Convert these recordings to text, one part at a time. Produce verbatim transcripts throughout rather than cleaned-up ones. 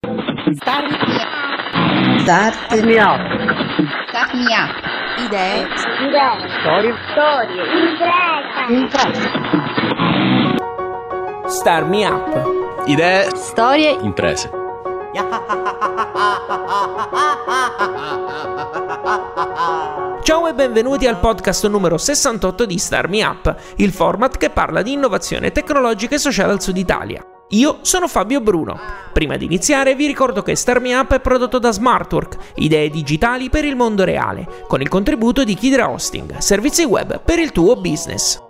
Start me up. Start me up. Idee. Idee. Storie. Storie. Impresa. Start me up. Idee. Storie. Imprese. Ciao e benvenuti al podcast numero sessantotto di Start Me Up, il format che parla di innovazione tecnologica e sociale al Sud Italia. Io sono Fabio Bruno. Prima di iniziare vi ricordo che Start Me Up è prodotto da Smartwork, idee digitali per il mondo reale, con il contributo di Kidra Hosting, servizi web per il tuo business.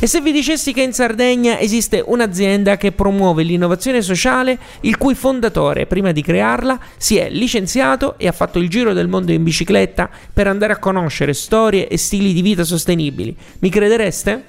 E se vi dicessi che in Sardegna esiste un'azienda che promuove l'innovazione sociale, il cui fondatore, prima di crearla, si è licenziato e ha fatto il giro del mondo in bicicletta per andare a conoscere storie e stili di vita sostenibili, mi credereste?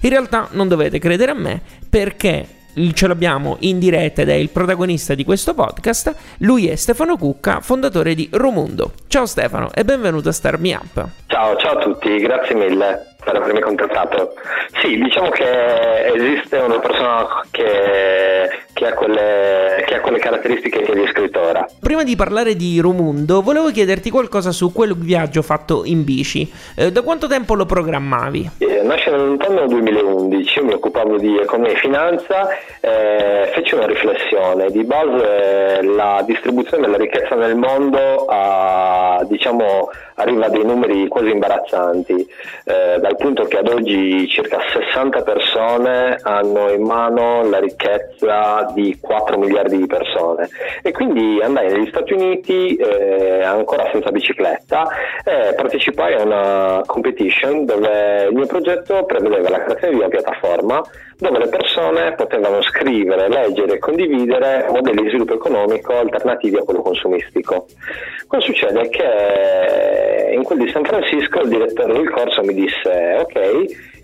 In realtà non dovete credere a me, perché ce l'abbiamo in diretta ed è il protagonista di questo podcast. Lui è Stefano Cucca, fondatore di Rumundu. Ciao Stefano e benvenuto a Start Me Up. Ciao, ciao a tutti, grazie mille per avermi contattato. Sì, diciamo che esiste una persona che, che, ha quelle, che ha quelle caratteristiche che hai descritto ora. Prima di parlare di Rumundu, volevo chiederti qualcosa su quel viaggio fatto in bici. Eh, da quanto tempo lo programmavi? Eh, nasce nell'intorno del duemilaundici, io mi occupavo di economia e finanza, eh, feci una riflessione. Di base eh, la distribuzione della ricchezza nel mondo ha, diciamo, arriva a dei numeri quasi imbarazzanti, eh, dal punto che ad oggi circa sessanta persone hanno in mano la ricchezza di quattro miliardi di persone, e quindi andai negli Stati Uniti eh, ancora senza bicicletta e partecipai a una competition dove il mio progetto prevedeva la creazione di una piattaforma dove le persone potevano scrivere, leggere e condividere modelli di sviluppo economico alternativi a quello consumistico. Cosa succede? Che in quel di San Francisco il direttore del corso mi disse: ok,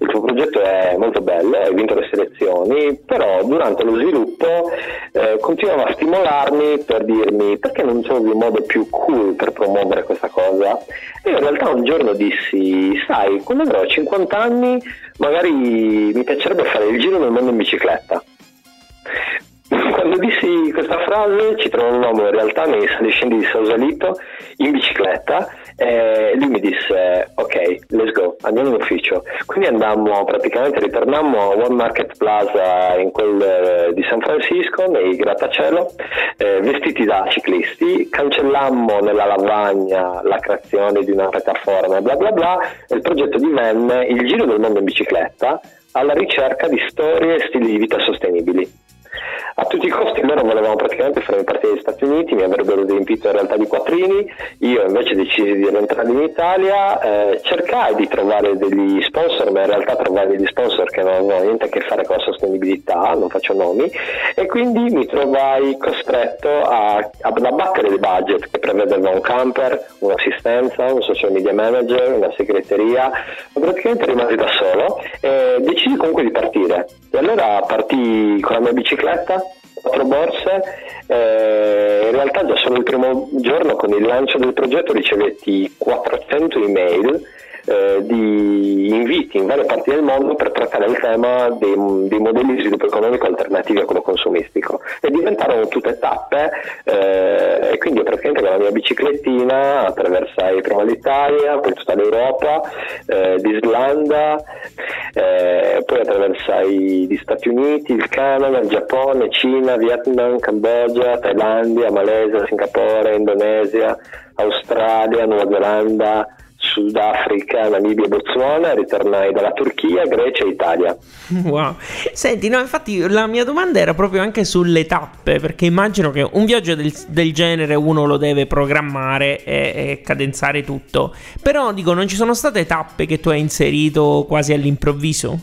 il tuo progetto è molto bello, hai vinto le selezioni, però durante lo sviluppo eh, continuava a stimolarmi per dirmi: perché non trovi un modo più cool per promuovere questa cosa? E io in realtà un giorno dissi: sai, quando avrò cinquanta anni magari mi piacerebbe fare il giro del mondo in bicicletta. Quando dissi questa frase ci trovavamo in realtà nei saliscendi di Sausalito in bicicletta, e lui mi disse: ok, let's go, andiamo in ufficio. Quindi andammo, praticamente ritornammo a One Market Plaza in quel di San Francisco, nei grattacielo, eh, vestiti da ciclisti, cancellammo nella lavagna la creazione di una piattaforma, bla bla bla, e il progetto divenne il giro del mondo in bicicletta alla ricerca di storie e stili di vita sostenibili. A tutti i costi loro volevano praticamente farmi parte degli Stati Uniti, mi avrebbero riempito in realtà di quattrini, io invece decisi di rientrare in Italia, eh, cercai di trovare degli sponsor, ma in realtà trovai degli sponsor che non avevano niente a che fare con la sostenibilità, non faccio nomi, e quindi mi trovai costretto a, ad abbattere il budget che prevedeva un camper, un'assistenza, un social media manager, una segreteria, ma praticamente rimasi da solo e decisi comunque di partire. E allora partii con la mia bicicletta, quattro borse, eh, in realtà già solo il primo giorno con il lancio del progetto ricevetti quattrocento email eh, di inviti in varie parti del mondo per trattare il tema dei, dei modelli di sviluppo economico alternativi a quello consumistico, e diventarono tutte tappe, eh, e quindi praticamente con la mia biciclettina attraversai prima l'Italia, poi tutta l'Europa, eh, l'Islanda, eh, poi attraversai gli Stati Uniti, il Canada, il Giappone, Cina, Vietnam, Cambogia, Thailandia, Malesia, Singapore, Indonesia, Australia, Nuova Zelanda, Sudafrica, Namibia, Botswana, ritornai dalla Turchia, Grecia e Italia. Wow, senti, no, infatti la mia domanda era proprio anche sulle tappe, perché immagino che un viaggio del, del genere uno lo deve programmare e, e cadenzare tutto, però dico, non ci sono state tappe che tu hai inserito quasi all'improvviso?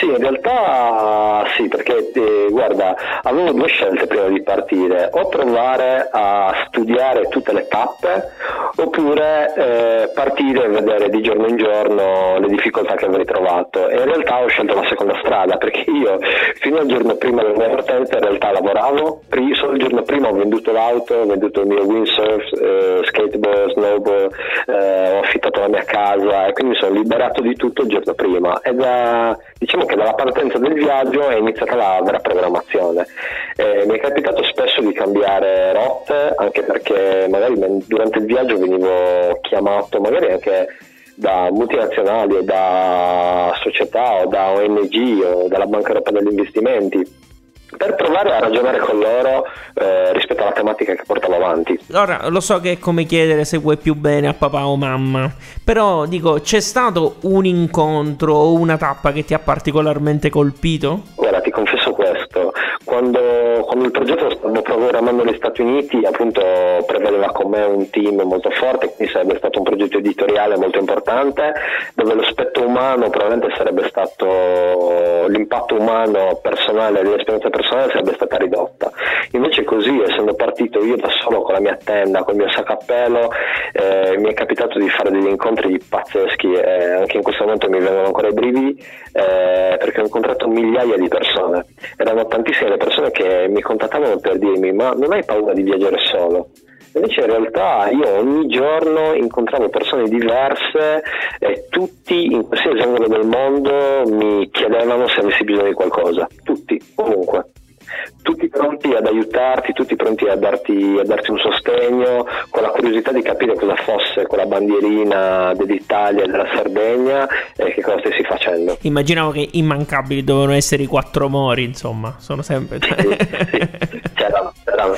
Sì, in realtà sì, perché eh, guarda, avevo due scelte prima di partire: o provare a studiare tutte le tappe, oppure eh, partire e vedere di giorno in giorno le difficoltà che avrei trovato. E in realtà ho scelto la seconda strada, perché io fino al giorno prima della mia partenza in realtà lavoravo, solo il giorno prima ho venduto l'auto, ho venduto il mio windsurf, eh, skateboard, snowboard, eh, ho affittato la mia casa, e quindi mi sono liberato di tutto il giorno prima. Ed è Diciamo che dalla partenza del viaggio è iniziata la vera programmazione. Eh, mi è capitato spesso di cambiare rotte, anche perché magari durante il viaggio venivo chiamato magari anche da multinazionali o da società o da O N G o dalla Banca Europea degli Investimenti, per provare a ragionare con loro eh, rispetto alla tematica che portavo avanti. Allora, lo so che è come chiedere se vuoi più bene a papà o mamma, però dico, c'è stato un incontro o una tappa che ti ha particolarmente colpito? Guarda, ti confesso questo: quando, quando il progetto lo stavo programmando negli Stati Uniti, appunto, prevedeva con me un team molto forte, quindi sarebbe stato un progetto editoriale molto importante, dove l'aspetto umano probabilmente sarebbe stato, l'impatto umano personale dell'esperienza personale sarebbe stata ridotta. Invece così, essendo partito io da solo con la mia tenda, col mio sacco a pelo, eh, mi è capitato di fare degli incontri pazzeschi, eh, anche in questo momento mi vengono ancora i brividi, eh, perché ho incontrato migliaia di persone. Erano tantissime le persone che mi contattavano per dirmi: ma non hai paura di viaggiare solo? Invece in realtà io ogni giorno incontravo persone diverse e tutti, in qualsiasi angolo del mondo, mi chiedevano se avessi bisogno di qualcosa. Tutti, ovunque. Tutti pronti ad aiutarti, tutti pronti a darti, a darti un sostegno, con la curiosità di capire cosa fosse quella bandierina dell'Italia e della Sardegna e che cosa stessi facendo. Immaginavo che immancabili dovevano essere i quattro mori, insomma, sono sempre... Sì, sì. C'erano, c'erano.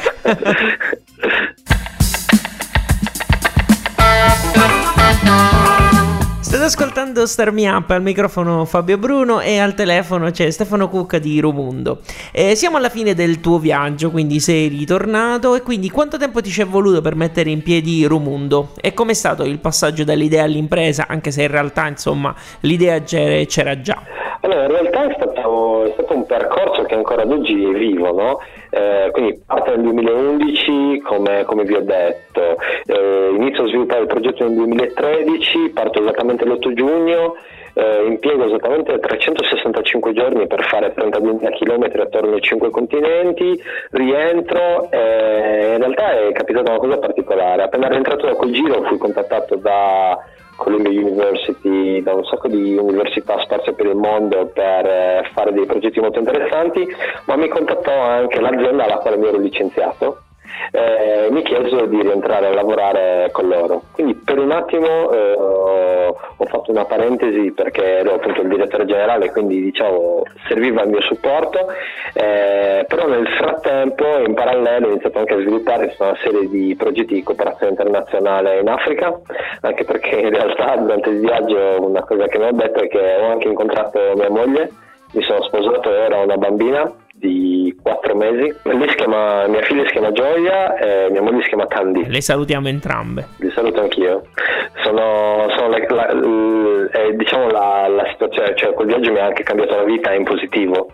State ascoltando Start Me Up, al microfono Fabio Bruno e al telefono c'è Stefano Cucca di Rumundu. Eh, siamo alla fine del tuo viaggio, quindi sei ritornato, e quindi quanto tempo ti ci è voluto per mettere in piedi Rumundu? E com'è stato il passaggio dall'idea all'impresa, anche se in realtà, insomma, l'idea c'era già? Allora, in realtà è stato, è stato un percorso che ancora ad oggi è vivo, no? Eh, quindi parte nel duemilaundici, come, come vi ho detto, eh, inizio a sviluppare il progetto nel duemilatredici, parto esattamente l'otto giugno, eh, impiego esattamente trecentosessantacinque giorni per fare trentaduemila chilometri attorno ai cinque continenti, rientro, eh, in realtà è capitata una cosa particolare. Appena rientrato da quel giro fui contattato da Oxford University, da un sacco di università sparse per il mondo, per fare dei progetti molto interessanti, ma mi contattò anche l'azienda alla quale mi ero licenziato e eh, mi chiesero di rientrare a lavorare con loro. Quindi per un attimo eh, ho fatto una parentesi, perché ero appunto il direttore generale, quindi diciamo serviva il mio supporto, eh, però nel frattempo in parallelo ho iniziato anche a sviluppare una serie di progetti di cooperazione internazionale in Africa, anche perché in realtà durante il viaggio una cosa che mi ho detto è che ho anche incontrato mia moglie, mi sono sposato e era una bambina di quattro mesi. Lei si chiama, mia figlia si chiama Gioia e mia moglie si chiama Candy. Le salutiamo entrambe. Le saluto anch'io. Sono, sono la, la, la, diciamo la, la situazione, cioè quel viaggio mi ha anche cambiato la vita in positivo.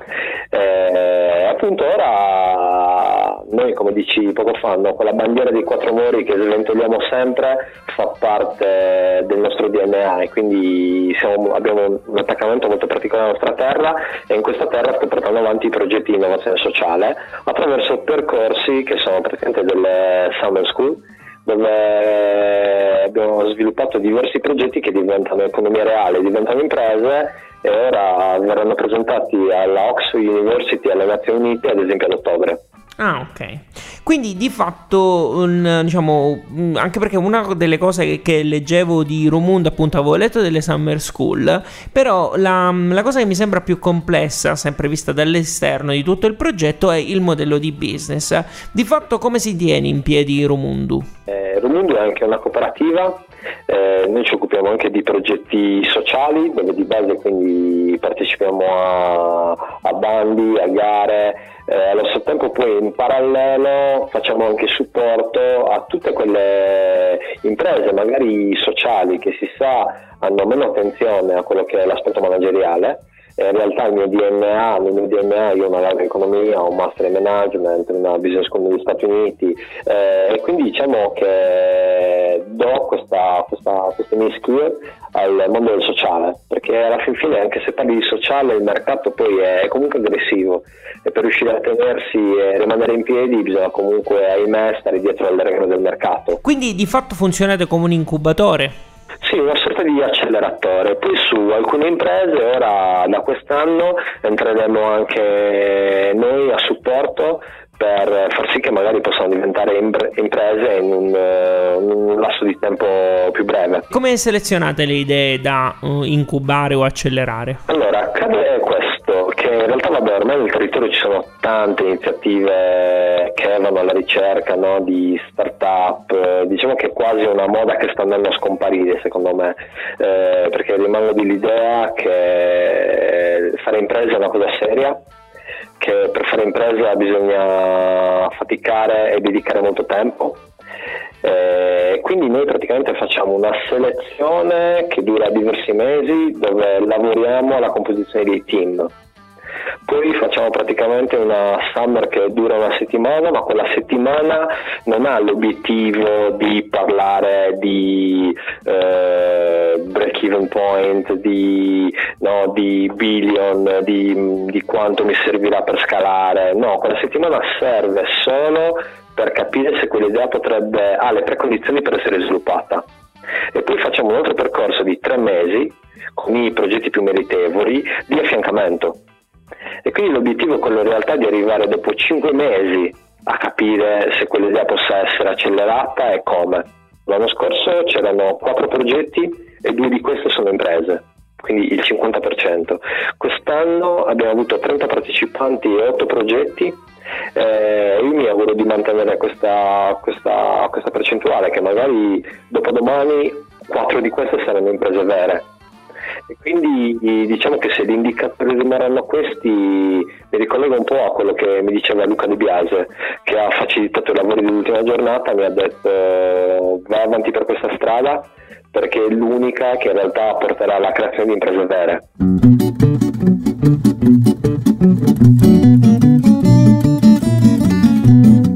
E appunto ora noi, come dici poco fa, no, quella bandiera dei quattro mori che sventoliamo sempre fa parte del nostro D N A, e quindi siamo, abbiamo un attaccamento molto particolare alla nostra terra, e in questa terra sto portando avanti i progetti di innovazione sociale attraverso percorsi che sono praticamente delle summer school, dove abbiamo sviluppato diversi progetti che diventano economia reale, diventano imprese, e ora verranno presentati alla Oxford University e alle Nazioni Unite, ad esempio ad ottobre. Ah, ok. Quindi di fatto, un, diciamo, anche perché una delle cose che, che leggevo di Rumundu, appunto, avevo letto delle summer school, però la, la cosa che mi sembra più complessa, sempre vista dall'esterno, di tutto il progetto è il modello di business. Di fatto come si tiene in piedi Rumundu? Eh, Rumundu è anche una cooperativa. Eh, noi ci occupiamo anche di progetti sociali, dove di base quindi partecipiamo a, a bandi, a gare, eh, allo stesso tempo poi in parallelo facciamo anche supporto a tutte quelle imprese magari sociali che si sa hanno meno attenzione a quello che è l'aspetto manageriale. Eh, in realtà il mio D N A, nel mio D N A io ho una laurea in economia, ho un master in management, una business school negli Stati Uniti, eh, e quindi diciamo che do questa, questa, queste mie skill al mondo del sociale, perché alla fin fine, anche se parli di sociale, il mercato poi è comunque aggressivo, e per riuscire a tenersi e rimanere in piedi bisogna comunque, ahimè, stare dietro alle regole del mercato. Quindi di fatto funzionate come un incubatore? Sì, una sorta di acceleratore. Poi su alcune imprese ora da quest'anno entreremo anche noi a supporto per far sì che magari possano diventare imprese in un, in un lasso di tempo più breve. Come selezionate le idee da incubare o accelerare? Allora, accade questo, che in realtà vabbè, ormai nel territorio ci sono tante iniziative che vanno alla ricerca, no, di startup. Diciamo che è quasi una moda che sta andando a scomparire, secondo me, eh, perché rimango dell'idea che fare impresa è una cosa seria, che per fare impresa bisogna faticare e dedicare molto tempo, eh, quindi noi praticamente facciamo una selezione che dura diversi mesi, dove lavoriamo alla composizione dei team. Poi facciamo praticamente una summer che dura una settimana, ma quella settimana non ha l'obiettivo di parlare di eh, break even point, di, no, di billion, di, di quanto mi servirà per scalare. No, quella settimana serve solo per capire se quell'idea potrebbe ha le precondizioni per essere sviluppata. E poi facciamo un altro percorso di tre mesi con i progetti più meritevoli di affiancamento. E quindi l'obiettivo è quello in realtà di arrivare dopo cinque mesi a capire se quell'idea possa essere accelerata e come. L'anno scorso c'erano quattro progetti e due di queste sono imprese, quindi il cinquanta per cento. Quest'anno abbiamo avuto trenta partecipanti e otto progetti. Eh, io mi auguro di mantenere questa, questa, questa percentuale, che magari dopodomani quattro di queste saranno imprese vere. E quindi diciamo che se gli indicatori rimarranno questi, mi ricollego un po' a quello che mi diceva Luca Di Biase, che ha facilitato i lavori dell'ultima giornata. Mi ha detto: vai avanti per questa strada, perché è l'unica che in realtà porterà alla creazione di imprese vere.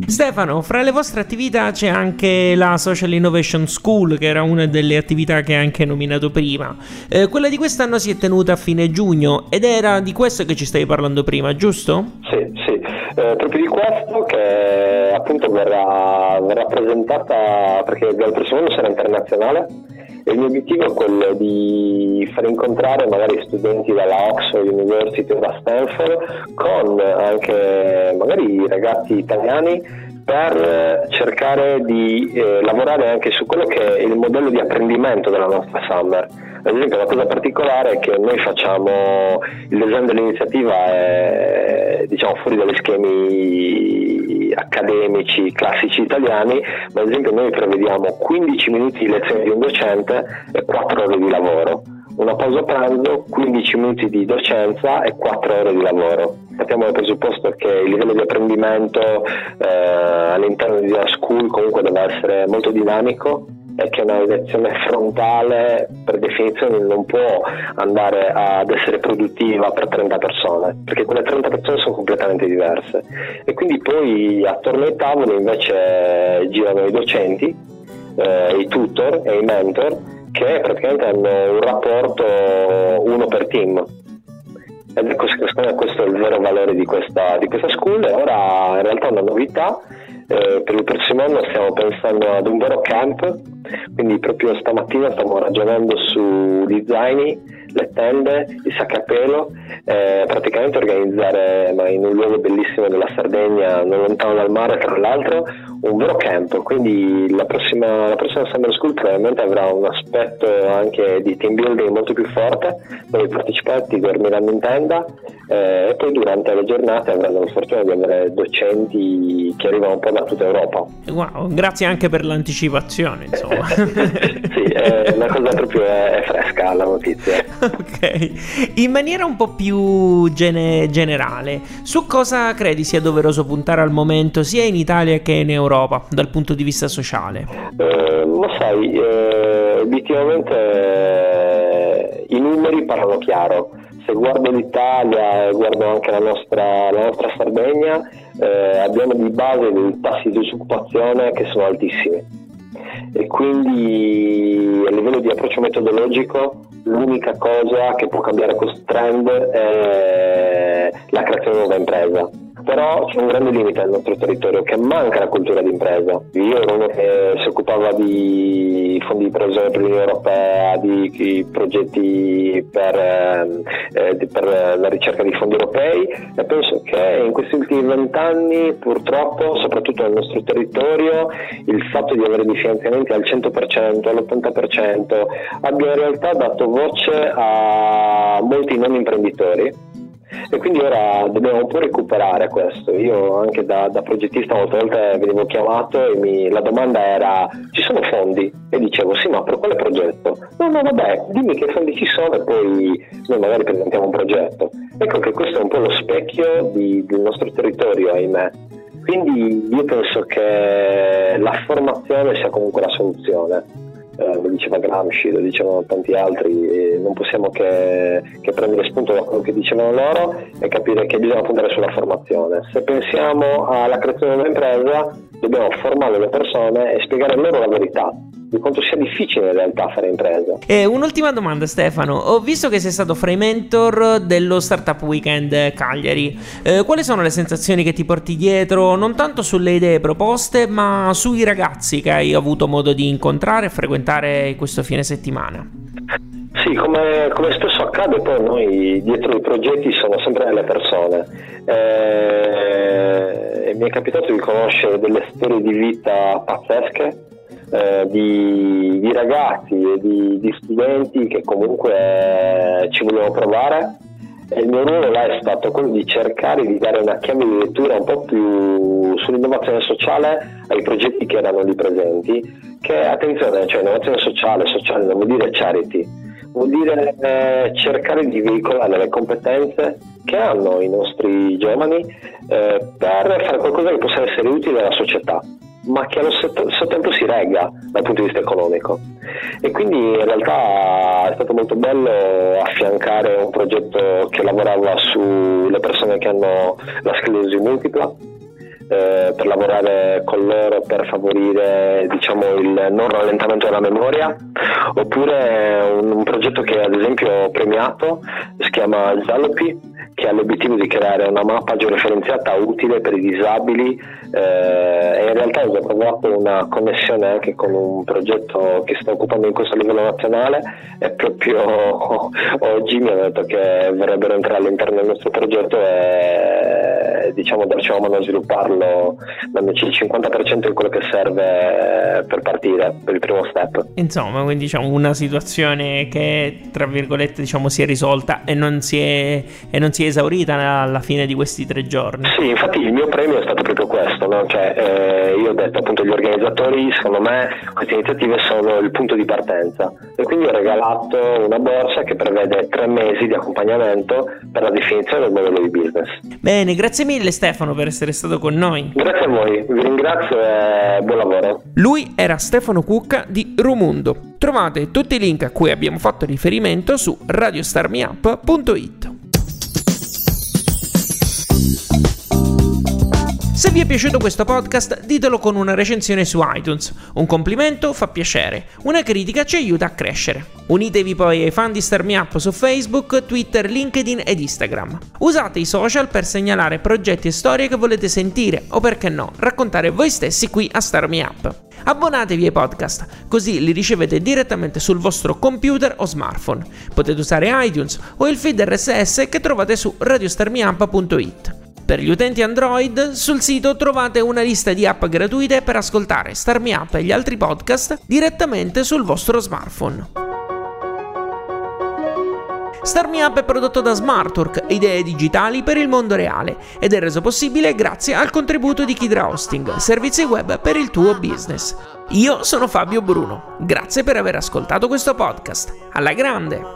Stefano, fra le vostre attività c'è anche la Social Innovation School, che era una delle attività che hai anche nominato prima. Eh, quella di quest'anno si è tenuta a fine giugno ed era di questo che ci stavi parlando prima, giusto? Sì, sì, eh, proprio di questo, che appunto verrà, verrà presentata, perché dal prossimo anno sarà internazionale. E il mio obiettivo è quello di far incontrare magari studenti dalla Oxford University o da Stanford con anche magari ragazzi italiani, per cercare di eh, lavorare anche su quello che è il modello di apprendimento della nostra summer. Ad esempio, la cosa particolare è che noi facciamo il design dell'iniziativa è, diciamo, fuori dagli schemi accademici classici italiani, ma ad esempio noi prevediamo quindici minuti di lezione di un docente e quattro ore di lavoro, una pausa pranzo, quindici minuti di docenza e quattro ore di lavoro. Partiamo dal presupposto che il livello di apprendimento eh, all'interno di una school comunque deve essere molto dinamico, e che una lezione frontale per definizione non può andare ad essere produttiva per trenta persone, perché quelle trenta persone sono completamente diverse. E quindi poi attorno ai tavoli invece girano i docenti, eh, i tutor e i mentor, che praticamente hanno un rapporto uno per team. Ed ecco, secondo me questo è il vero valore di questa, di questa school. E ora in realtà è una novità, eh, per il prossimo anno stiamo pensando ad un vero camp, quindi proprio stamattina stiamo ragionando sugli zaini, le tende, i sacchi a pelo, eh, praticamente organizzare, ma in un luogo bellissimo della Sardegna, non lontano dal mare tra l'altro, un vero camp. Quindi la prossima, la prossima Summer School probabilmente avrà un aspetto anche di team building molto più forte, dove i partecipanti dormiranno in tenda, eh, e poi durante le giornate avranno la fortuna di avere docenti che arrivano un po' da tutta Europa. Wow, grazie anche per l'anticipazione, insomma. Sì, eh, la cosa proprio è, è fresca la notizia. Ok, in maniera un po' più gene- generale, su cosa credi sia doveroso puntare al momento, sia in Italia che in Europa, dal punto di vista sociale? Eh, lo sai, eh, obiettivamente eh, i numeri parlano chiaro. Se guardo l'Italia e guardo anche la nostra, la nostra Sardegna, eh, abbiamo di base dei tassi di disoccupazione che sono altissimi. E quindi a livello di approccio metodologico l'unica cosa che può cambiare questo trend è la creazione di nuova impresa. però c'è un grande limite nel nostro territorio, che manca la cultura d'impresa. Io ero uno che si occupava di fondi di previsione per l'Unione Europea, di, di progetti per, eh, di, per la ricerca di fondi europei, e penso che in questi ultimi vent'anni purtroppo, soprattutto nel nostro territorio, il fatto di avere dei finanziamenti al cento per cento, all'ottanta per cento abbia in realtà dato voce a molti non imprenditori. E quindi ora dobbiamo un po' recuperare questo. Io anche da, da progettista molte volte venivo chiamato e mi, la domanda era: ci sono fondi? E dicevo sì, ma per quale progetto? No, no, vabbè, dimmi che fondi ci sono e poi noi magari presentiamo un progetto. Ecco che questo è un po' lo specchio di, del nostro territorio, ahimè. Quindi io penso che la formazione sia comunque la soluzione. Eh, lo diceva Gramsci, lo dicevano tanti altri, e non possiamo che, che prendere spunto da quello che dicevano loro e capire che bisogna puntare sulla formazione. Se pensiamo alla creazione di un'impresa, dobbiamo formare le persone e spiegare loro la verità di quanto sia difficile in realtà fare impresa. E un'ultima domanda, Stefano. Ho visto che sei stato fra i mentor dello Startup Weekend Cagliari. Eh, quali sono le sensazioni che ti porti dietro, non tanto sulle idee proposte, ma sui ragazzi che hai avuto modo di incontrare e frequentare questo fine settimana? Sì, come, come spesso accade, poi noi dietro i progetti sono sempre le persone. Eh, e mi è capitato di conoscere delle storie di vita pazzesche. Eh, di, di ragazzi e di, di studenti che comunque ci vogliono provare, e il mio ruolo là è stato quello di cercare di dare una chiave di lettura un po' più sull'innovazione sociale ai progetti che erano lì presenti, che attenzione, cioè innovazione sociale, sociale non vuol dire charity, vuol dire eh, cercare di veicolare le competenze che hanno i nostri giovani eh, per fare qualcosa che possa essere utile alla società, ma che allo stesso tempo si regga dal punto di vista economico. E quindi in realtà è stato molto bello affiancare un progetto che lavorava sulle persone che hanno la sclerosi multipla, eh, per lavorare con loro per favorire, diciamo, il non rallentamento della memoria, oppure un, un progetto che ad esempio ho premiato, si chiama Zalopi, che ha l'obiettivo di creare una mappa georeferenziata utile per i disabili, eh, e in realtà ho già provato una connessione anche con un progetto che sto occupando in questo a livello nazionale, e proprio oggi mi hanno detto che vorrebbero entrare all'interno del nostro progetto e, diciamo, darci una mano a svilupparlo, dandoci il cinquanta per cento di quello che serve per partire, per il primo step. Insomma, quindi diciamo una situazione che, tra virgolette, diciamo si è risolta e non si è, e non si è esaurita alla fine di questi tre giorni. Sì, infatti il mio premio è stato proprio questo, no? Cioè, eh, io ho detto appunto agli organizzatori, secondo me queste iniziative sono il punto di partenza, e quindi ho regalato una borsa che prevede tre mesi di accompagnamento per la definizione del modello di business. Bene, grazie mille Stefano per essere stato con noi. Grazie a voi, vi ringrazio e buon lavoro. Lui era Stefano Cucca di Rumundu. Trovate tutti i link a cui abbiamo fatto riferimento su radio star me up punto it. Se vi è piaciuto questo podcast, ditelo con una recensione su iTunes. Un complimento fa piacere, una critica ci aiuta a crescere. Unitevi poi ai fan di Start Me Up su Facebook, Twitter, LinkedIn ed Instagram. Usate i social per segnalare progetti e storie che volete sentire, o perché no, raccontare voi stessi qui a Start Me Up. Abbonatevi ai podcast, così li ricevete direttamente sul vostro computer o smartphone. Potete usare iTunes o il feed erre esse esse che trovate su radio star me up punto it. Per gli utenti Android, sul sito trovate una lista di app gratuite per ascoltare Start Me Up e gli altri podcast direttamente sul vostro smartphone. Start Me Up è prodotto da Smartwork, idee digitali per il mondo reale, ed è reso possibile grazie al contributo di Kidra Hosting, servizi web per il tuo business. Io sono Fabio Bruno, grazie per aver ascoltato questo podcast. Alla grande!